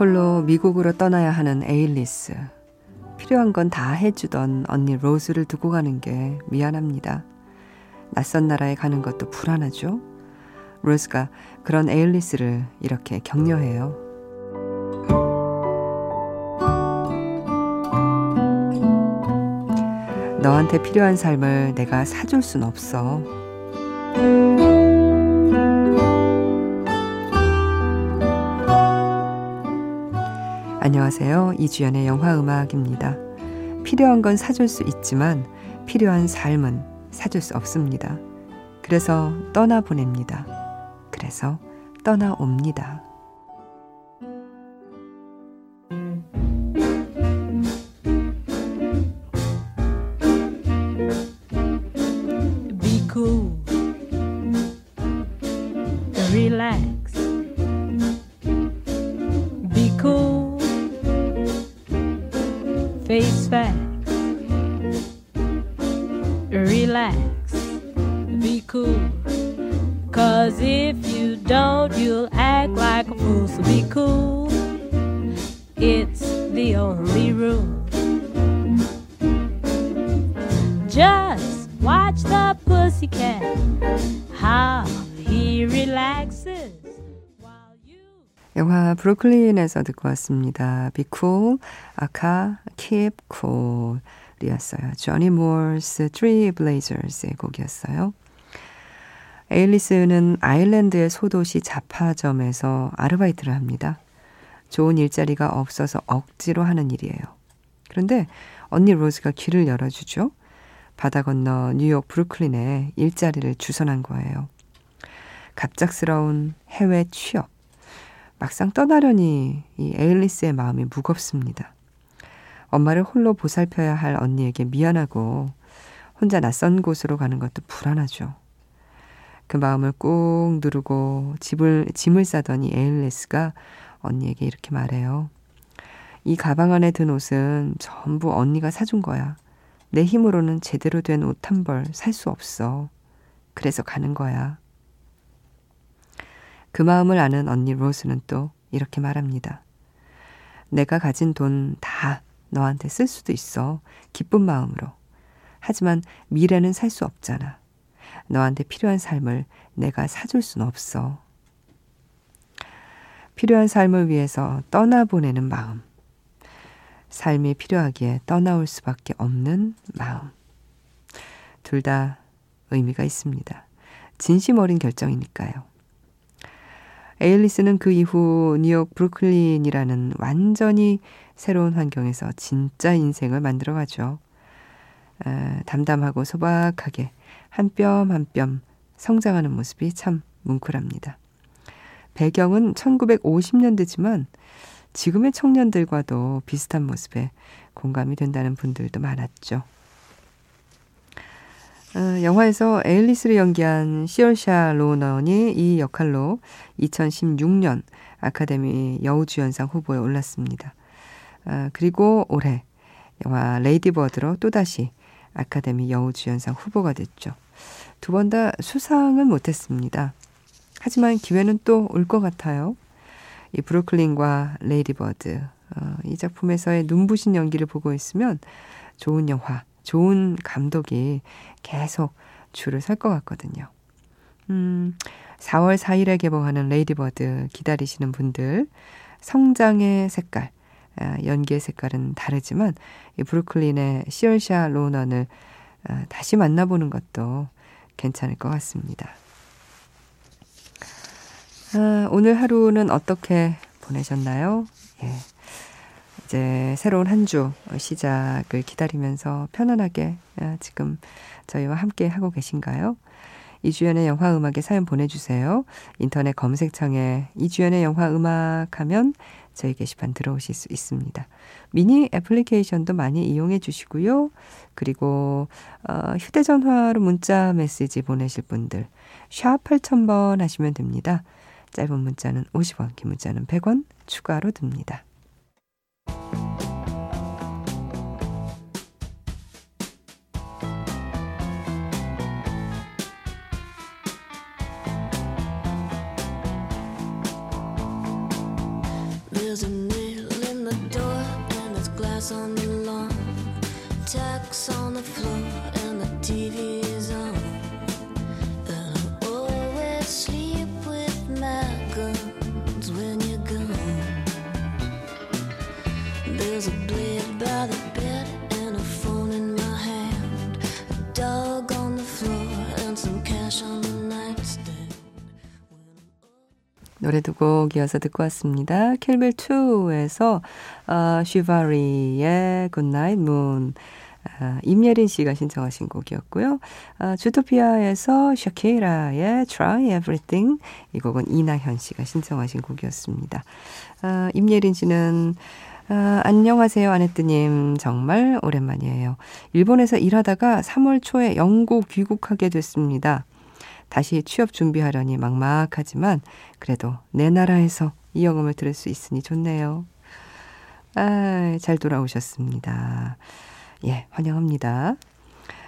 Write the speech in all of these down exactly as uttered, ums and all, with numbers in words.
홀로 미국으로 떠나야 하는 에일리스. 필요한 건 다 해주던 언니 로즈를 두고 가는 게 미안합니다. 낯선 나라에 가는 것도 불안하죠. 로즈가 그런 에일리스를 이렇게 격려해요. 너한테 필요한 삶을 내가 사줄 순 없어. 안녕하세요. 이주연의 영화음악입니다. 필요한 건 사줄 수 있지만 필요한 삶은 사줄 수 없습니다. 그래서 떠나보냅니다. 그래서 떠나옵니다. Relax. Be cool. Face facts. Relax. Be cool. 'Cause if you don't, you'll act like a fool. So be cool. It's the only rule. Just watch the pussycat. How? 영화 브루클린에서 듣고 왔습니다. Be cool, 아카, keep cool 이었어요. Johnny Moore's Three Blazers의 곡이었어요. 에일리스는 아일랜드의 소도시 잡화점에서 아르바이트를 합니다. 좋은 일자리가 없어서 억지로 하는 일이에요. 그런데 언니 로즈가 길을 열어주죠. 바다 건너 뉴욕 브루클린에 일자리를 주선한 거예요. 갑작스러운 해외 취업. 막상 떠나려니 이 에일리스의 마음이 무겁습니다. 엄마를 홀로 보살펴야 할 언니에게 미안하고 혼자 낯선 곳으로 가는 것도 불안하죠. 그 마음을 꾹 누르고 집을, 짐을 싸던 이 에일리스가 언니에게 이렇게 말해요. 이 가방 안에 든 옷은 전부 언니가 사준 거야. 내 힘으로는 제대로 된 옷 한 벌 살 수 없어. 그래서 가는 거야. 그 마음을 아는 언니 로스는 또 이렇게 말합니다. 내가 가진 돈 다 너한테 쓸 수도 있어. 기쁜 마음으로. 하지만 미래는 살 수 없잖아. 너한테 필요한 삶을 내가 사줄 순 없어. 필요한 삶을 위해서 떠나보내는 마음. 삶이 필요하기에 떠나올 수밖에 없는 마음. 둘 다 의미가 있습니다. 진심 어린 결정이니까요. 에일리스는 그 이후 뉴욕 브루클린이라는 완전히 새로운 환경에서 진짜 인생을 만들어가죠. 에, 담담하고 소박하게 한 뼘 한 뼘 성장하는 모습이 참 뭉클합니다. 배경은 천구백오십 년대지만 지금의 청년들과도 비슷한 모습에 공감이 된다는 분들도 많았죠. 어, 영화에서 에일리스를 연기한 시얼샤 로넌이 이 역할로 이천십육 년 아카데미 여우주연상 후보에 올랐습니다. 어, 그리고 올해 영화 레이디버드로 또다시 아카데미 여우주연상 후보가 됐죠. 두 번 다 수상은 못했습니다. 하지만 기회는 또 올 것 같아요. 이 브루클린과 레이디버드, 어, 이 작품에서의 눈부신 연기를 보고 있으면 좋은 영화, 좋은 감독이 계속 줄을 설 것 같거든요. 음, 사월 사일에 개봉하는 레이디버드 기다리시는 분들, 성장의 색깔, 연기의 색깔은 다르지만 이 브루클린의 시얼샤 로넌을 다시 만나보는 것도 괜찮을 것 같습니다. 아, 오늘 하루는 어떻게 보내셨나요? 예. 이제 새로운 한 주 시작을 기다리면서 편안하게 지금 저희와 함께 하고 계신가요? 이주연의 영화음악에 사연 보내주세요. 인터넷 검색창에 이주연의 영화음악 하면 저희 게시판 들어오실 수 있습니다. 미니 애플리케이션도 많이 이용해 주시고요. 그리고 어, 휴대전화로 문자 메시지 보내실 분들 샵 팔천 번 하시면 됩니다. 짧은 문자는 오십 원, 긴 문자는 백 원 추가로 듭니다. There's a door and there's glass on the lawn. Tacks on the floor and the T V is on. But I always sleep with my guns when you're gone. There's a blade by the bed and a phone in my hand. A dog on the floor and some cash on the nightstand. 노래 두 곡 이어서 듣고 왔습니다. 킬빌 투에서 어, 슈바리의 Good Night Moon, 아, 임예린 씨가 신청하신 곡이었고요. 아, 주토피아에서 샤키라의 Try Everything, 이 곡은 이나현 씨가 신청하신 곡이었습니다. 아, 임예린 씨는 아, 안녕하세요 아네뜨님, 정말 오랜만이에요. 일본에서 일하다가 삼월 초에 영국 귀국하게 됐습니다. 다시 취업 준비하려니 막막하지만 그래도 내 나라에서 이 영음을 들을 수 있으니 좋네요. 아, 잘 돌아오셨습니다. 예, 환영합니다.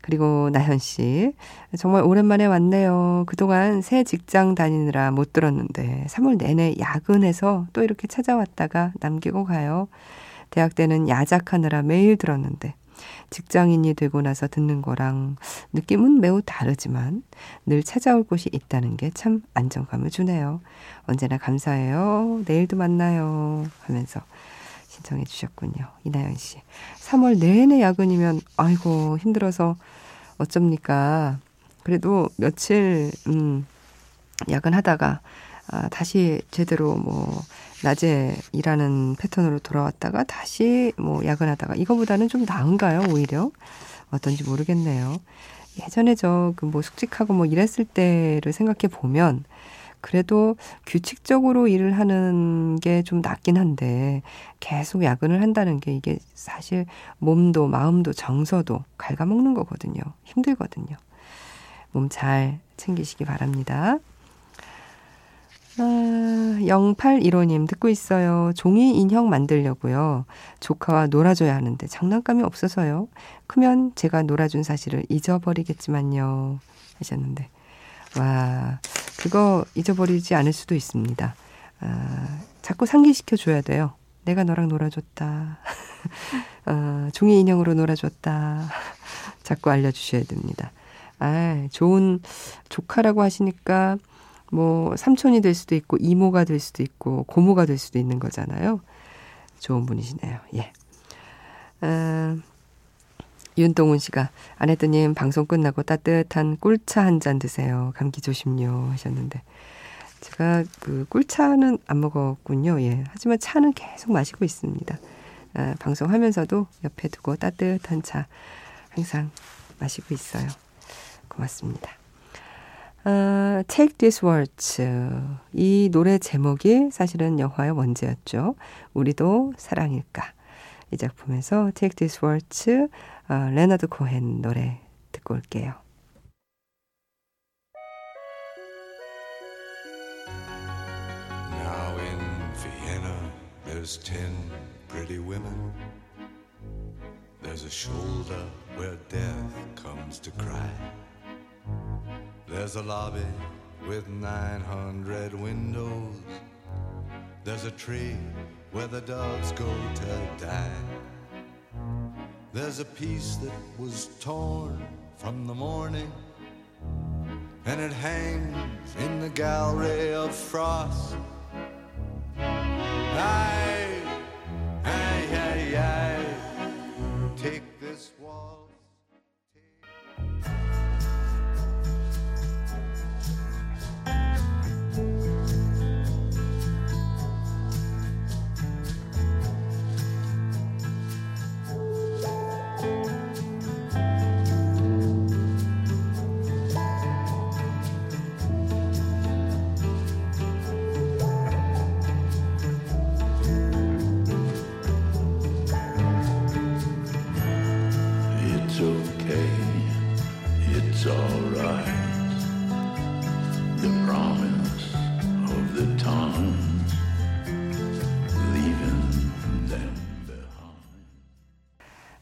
그리고 나현 씨, 정말 오랜만에 왔네요. 그동안 새 직장 다니느라 못 들었는데 삼월 내내 야근해서 또 이렇게 찾아왔다가 남기고 가요. 대학 때는 야작하느라 매일 들었는데 직장인이 되고 나서 듣는 거랑 느낌은 매우 다르지만 늘 찾아올 곳이 있다는 게 참 안정감을 주네요. 언제나 감사해요. 내일도 만나요. 하면서 신청해 주셨군요. 이나연 씨. 삼월 내내 야근이면 아이고 힘들어서 어쩝니까. 그래도 며칠 음, 야근하다가 아, 다시 제대로 뭐 낮에 일하는 패턴으로 돌아왔다가 다시 뭐 야근하다가 이거보다는 좀 나은가요? 오히려 어떤지 모르겠네요. 예전에 저 그 뭐 숙직하고 뭐 일했을 때를 생각해 보면 그래도 규칙적으로 일을 하는 게 좀 낫긴 한데 계속 야근을 한다는 게 이게 사실 몸도 마음도 정서도 갉아먹는 거거든요. 힘들거든요. 몸 잘 챙기시기 바랍니다. 아, 영팔일오님 듣고 있어요. 종이 인형 만들려고요. 조카와 놀아줘야 하는데 장난감이 없어서요. 크면 제가 놀아준 사실을 잊어버리겠지만요. 하셨는데 와, 그거 잊어버리지 않을 수도 있습니다. 아, 자꾸 상기시켜줘야 돼요. 내가 너랑 놀아줬다. 아, 종이 인형으로 놀아줬다. 자꾸 알려주셔야 됩니다. 아, 좋은 조카라고 하시니까 뭐 삼촌이 될 수도 있고 이모가 될 수도 있고 고모가 될 수도 있는 거잖아요. 좋은 분이시네요. 예. 아, 윤동훈 씨가 아내뜨님 방송 끝나고 따뜻한 꿀차 한 잔 드세요. 감기 조심요 하셨는데 제가 그 꿀차는 안 먹었군요. 예. 하지만 차는 계속 마시고 있습니다. 아, 방송하면서도 옆에 두고 따뜻한 차 항상 마시고 있어요. 고맙습니다. Uh, Take This Waltz, 이 노래 제목이 사실은 영화의 원제였죠. 우리도 사랑일까. 이 작품에서 Take This Waltz, uh, 레너드 코헨 노래 듣고 올게요. Now in Vienna there's ten pretty women. There's a shoulder where death comes to cry. There's a lobby with nine hundred windows. There's a tree where the doves go to die. There's a piece that was torn from the morning, and it hangs in the gallery of frost. Aye, aye, aye, aye. Take this waltz.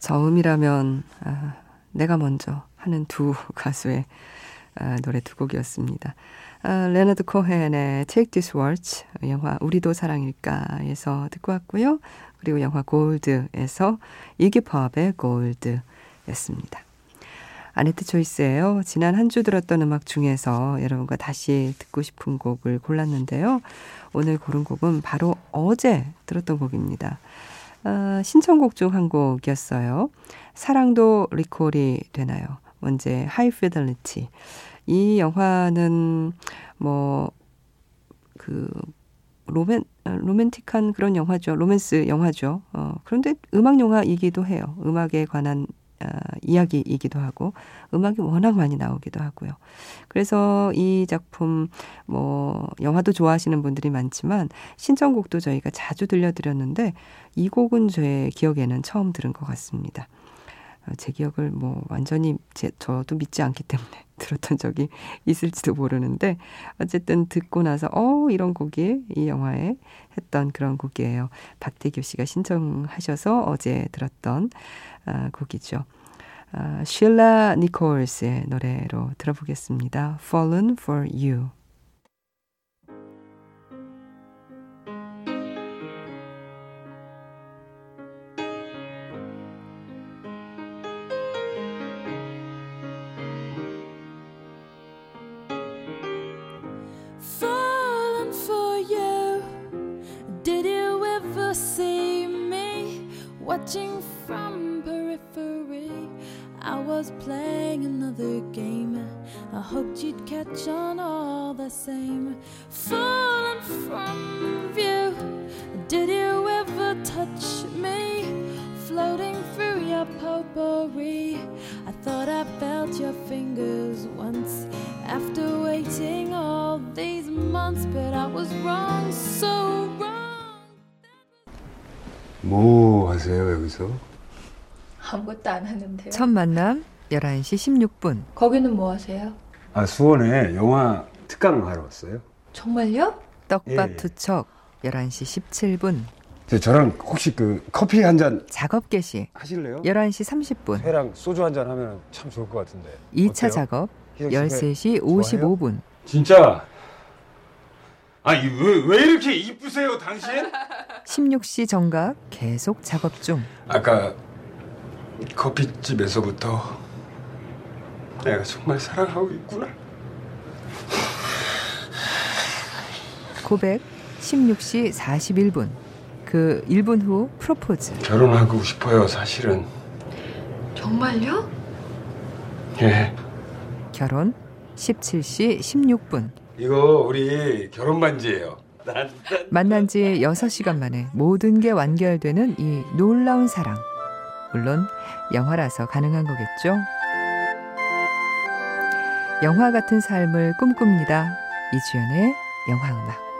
저음이라면 아, 내가 먼저 하는 두 가수의 아, 노래 두 곡이었습니다. 아, 레너드 코헨의 Take This Waltz, 영화 우리도 사랑일까에서 듣고 왔고요. 그리고 영화 골드에서 이기팝의 골드였습니다. 아네트 초이스예요. 지난 한 주 들었던 음악 중에서 여러분과 다시 듣고 싶은 곡을 골랐는데요. 오늘 고른 곡은 바로 어제 들었던 곡입니다. 아, 신청곡 중 한 곡이었어요. 사랑도 리콜이 되나요? 먼저 하이 피델리티. 이 영화는 뭐 그 로맨 로맨틱한 그런 영화죠. 로맨스 영화죠. 어, 그런데 음악 영화이기도 해요. 음악에 관한 어, 이야기이기도 하고 음악이 워낙 많이 나오기도 하고요. 그래서 이 작품 뭐 영화도 좋아하시는 분들이 많지만 신청곡도 저희가 자주 들려드렸는데 이 곡은 제 기억에는 처음 들은 것 같습니다. 제 기억을 뭐 완전히 제, 저도 믿지 않기 때문에 들었던 적이 있을지도 모르는데 어쨌든 듣고 나서 어 이런 곡이 이 영화에 했던 그런 곡이에요. 박대규 씨가 신청하셔서 어제 들었던 아, 곡이죠. 아, 쉴라 니콜스의 노래로 들어보겠습니다. Fallen for You. Watching from periphery, I was playing another game. I hoped you'd catch on all the same. Falling from view, did you ever touch me? Floating through your potpourri, I thought I felt your fingers once. After waiting all these months, but I was wrong, so wrong. 뭐 하세요 여기서? 아무것도 안 하는데요. 첫 만남 열한 시 십육 분. 거기는 뭐 하세요? 아 수원에 영화 특강 하러 왔어요. 정말요? 떡밥 예. 투척 열한 시 십칠 분. 저, 저랑 혹시 그 커피 한 잔 작업 개시 하실래요? 열한 시 삼십 분. 회랑 소주 한 잔 하면 참 좋을 것 같은데. 이 차 어때요? 작업 열세 시 오십오 분. 좋아해요? 진짜? 아니 왜, 왜 이렇게 이쁘세요 당신? 열여섯 시 정각 계속 작업 중. 아까 커피집에서부터 내가 정말 사랑하고 있구나. 고백 열여섯 시 사십일 분. 그 일 분 후 프로포즈. 결혼하고 싶어요 사실은. 정말요? 예. 결혼 열일곱 시 십육 분. 이거 우리 결혼 반지예요. 만난 지 여섯 시간 만에 모든 게 완결되는 이 놀라운 사랑. 물론 영화라서 가능한 거겠죠. 영화 같은 삶을 꿈꿉니다. 이주연의 영화음악.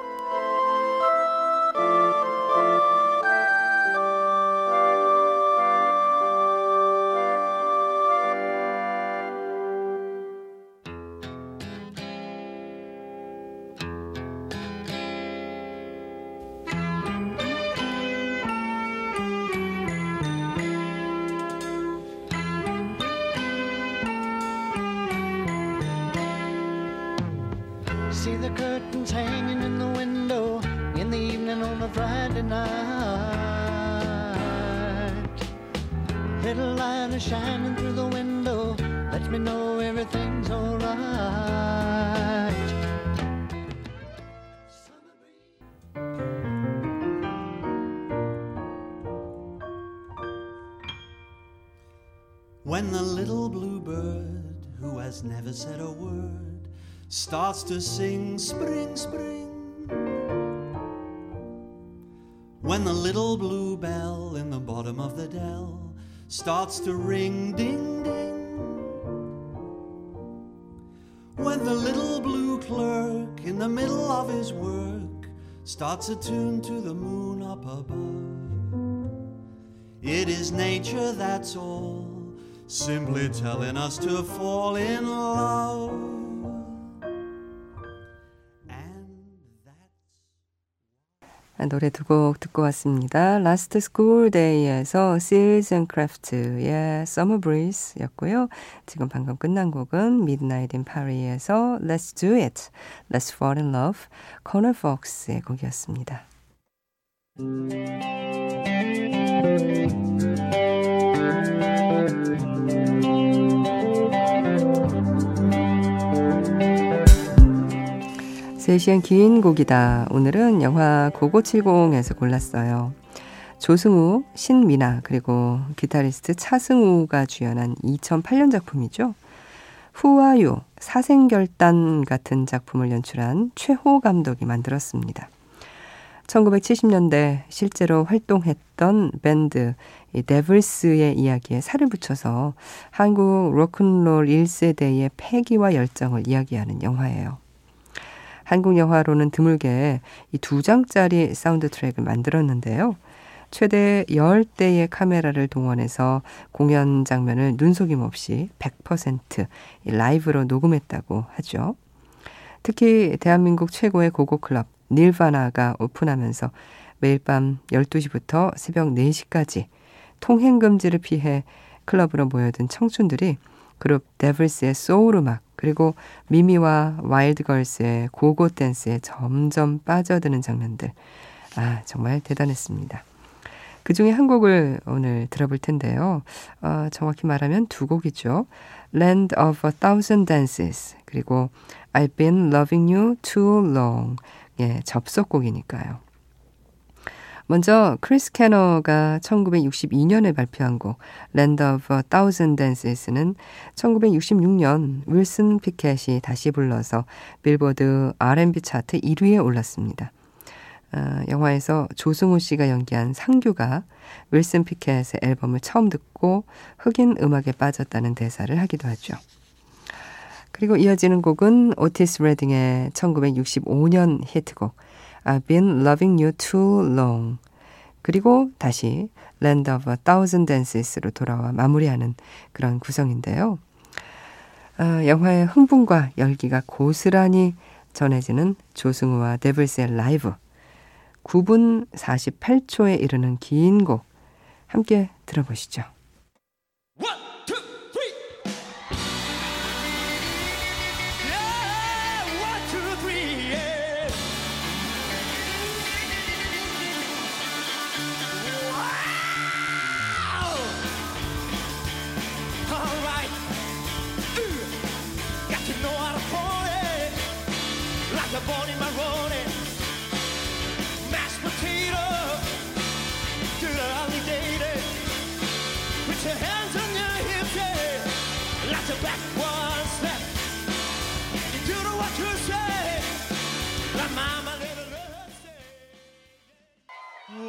See the curtains hanging in the window in the evening on a Friday night. Little light is shining through the window, lets me know everything's alright. When the little bluebird who has never said a word starts to sing spring, spring. When the little blue bell in the bottom of the dell starts to ring ding, ding. When the little blue clerk in the middle of his work starts a tune to the moon up above. It is nature, that's all, simply telling us to fall in love. 노래 두 곡 듣고 왔습니다. 라스트 스쿨 데이에서 Seals and Craft의 Summer Breeze 였고요. 지금 방금 끝난 곡은 Midnight in Paris에서 Let's Do It, Let's Fall in Love, Connor Fox의 곡이었습니다. 세 시간 긴 곡이다. 오늘은 영화 고고칠공에서 골랐어요. 조승우, 신민아 그리고 기타리스트 차승우가 주연한 이천팔 년 작품이죠. 후와유, 사생결단 같은 작품을 연출한 최호 감독이 만들었습니다. 천구백칠십 년대 실제로 활동했던 밴드 이 데블스의 이야기에 살을 붙여서 한국 로큰롤 일 세대의 패기와 열정을 이야기하는 영화예요. 한국 영화로는 드물게 이 두 장짜리 사운드 트랙을 만들었는데요. 최대 열 대의 카메라를 동원해서 공연 장면을 눈속임 없이 백 퍼센트 라이브로 녹음했다고 하죠. 특히 대한민국 최고의 고고클럽 닐바나가 오픈하면서 매일 밤 열두 시부터 새벽 네 시까지 통행금지를 피해 클럽으로 모여든 청춘들이 그룹 데블스의 소울음악 그리고 미미와 와일드걸스의 고고댄스에 점점 빠져드는 장면들. 아, 정말 대단했습니다. 그 중에 한 곡을 오늘 들어볼 텐데요. 어, 정확히 말하면 두 곡이죠. Land of a Thousand Dances 그리고 I've Been Loving You Too Long. 예, 접속곡이니까요. 먼저 크리스 캐너가 천구백육십이 년에 발표한 곡 Land of a Thousand Dances는 천구백육십육 년 윌슨 피켓이 다시 불러서 빌보드 알 앤 비 차트 일 위에 올랐습니다. 어, 영화에서 조승우 씨가 연기한 상규가 윌슨 피켓의 앨범을 처음 듣고 흑인 음악에 빠졌다는 대사를 하기도 하죠. 그리고 이어지는 곡은 오티스 레딩의 천구백육십오 년 히트곡 I've been loving you too long. 그리고 다시 Land of a Thousand Dances로 돌아와 마무리하는 그런 구성인데요. 아, 영화의 흥분과 열기가 고스란히 전해지는 조승우와 데블스의 라이브. 구 분 사십팔 초에 이르는 긴 곡 함께 들어보시죠.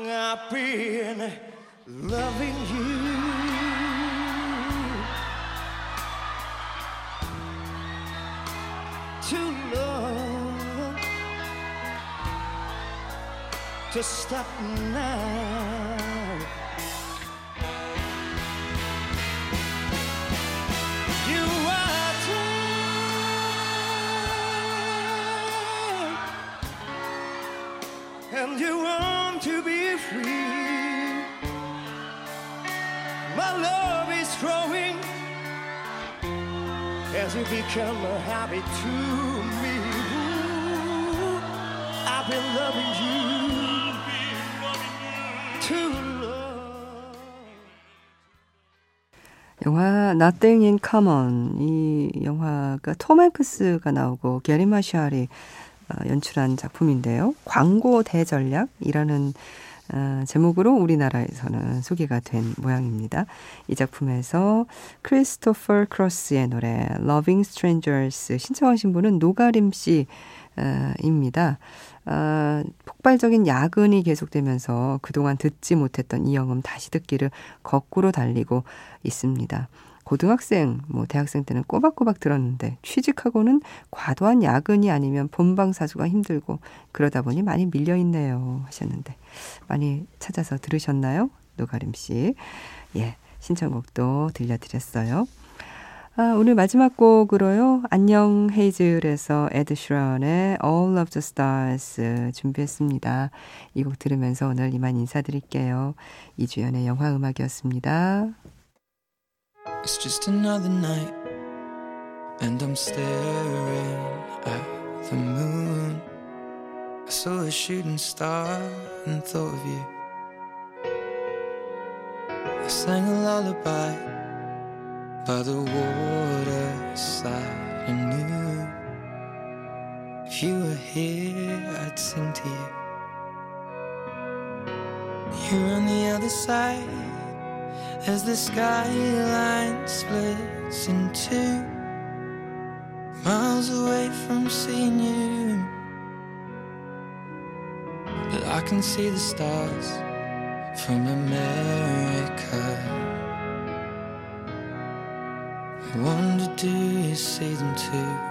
I've been loving you too long to stop now. You are tired and you want to be. My love is growing as you become a habit to me. I've been loving you too long. 영화 Nothing in Common 이 영화가 톰 행크스가 나오고 게리 마샬이 연출한 작품인데요. 광고 대전략이라는 어, 제목으로 우리나라에서는 소개가 된 모양입니다. 이 작품에서 크리스토퍼 크로스의 노래 Loving Strangers 신청하신 분은 노가림 씨입니다. 어, 어, 폭발적인 야근이 계속되면서 그동안 듣지 못했던 이 영음 다시 듣기를 거꾸로 달리고 있습니다. 고등학생, 뭐 대학생 때는 꼬박꼬박 들었는데 취직하고는 과도한 야근이 아니면 본방사수가 힘들고 그러다 보니 많이 밀려있네요 하셨는데 많이 찾아서 들으셨나요? 노가림 씨. 예, 신청곡도 들려드렸어요. 아, 오늘 마지막 곡으로요. 안녕 헤이즐에서 에드슈런의 All of the Stars 준비했습니다. 이 곡 들으면서 오늘 이만 인사드릴게요. 이주연의 영화음악이었습니다. It's just another night And I'm staring at the moon I saw a shooting star and thought of you I sang a lullaby By the waterside I knew If you were here I'd sing to you You're on the other side As the skyline splits in two Miles away from seeing you But I can see the stars From America I wonder do you see them too